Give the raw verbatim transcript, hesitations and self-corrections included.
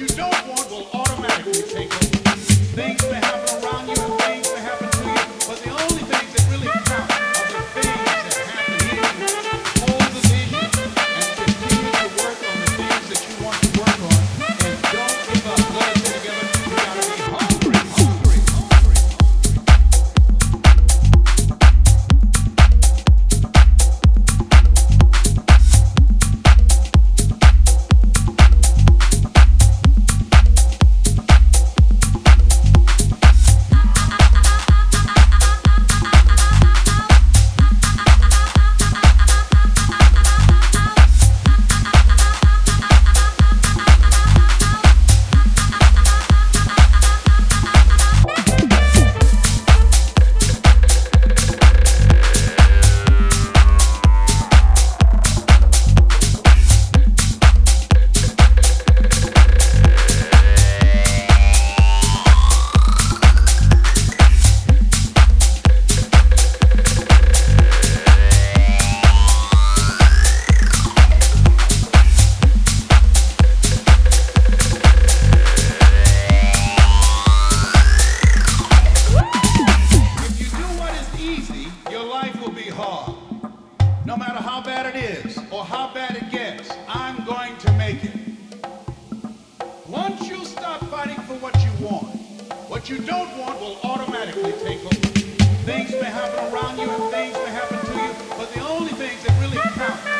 What you don't want will automatically take over. Things may happen around you and things may happen to you, but the only things that really count are the things that happen in you. Hold the vision and continue to work on the things that you want to work on, and don't give up. Let us stay together. You gotta be hungry, hungry, things may happen around you and things may happen to you, but the only things that really count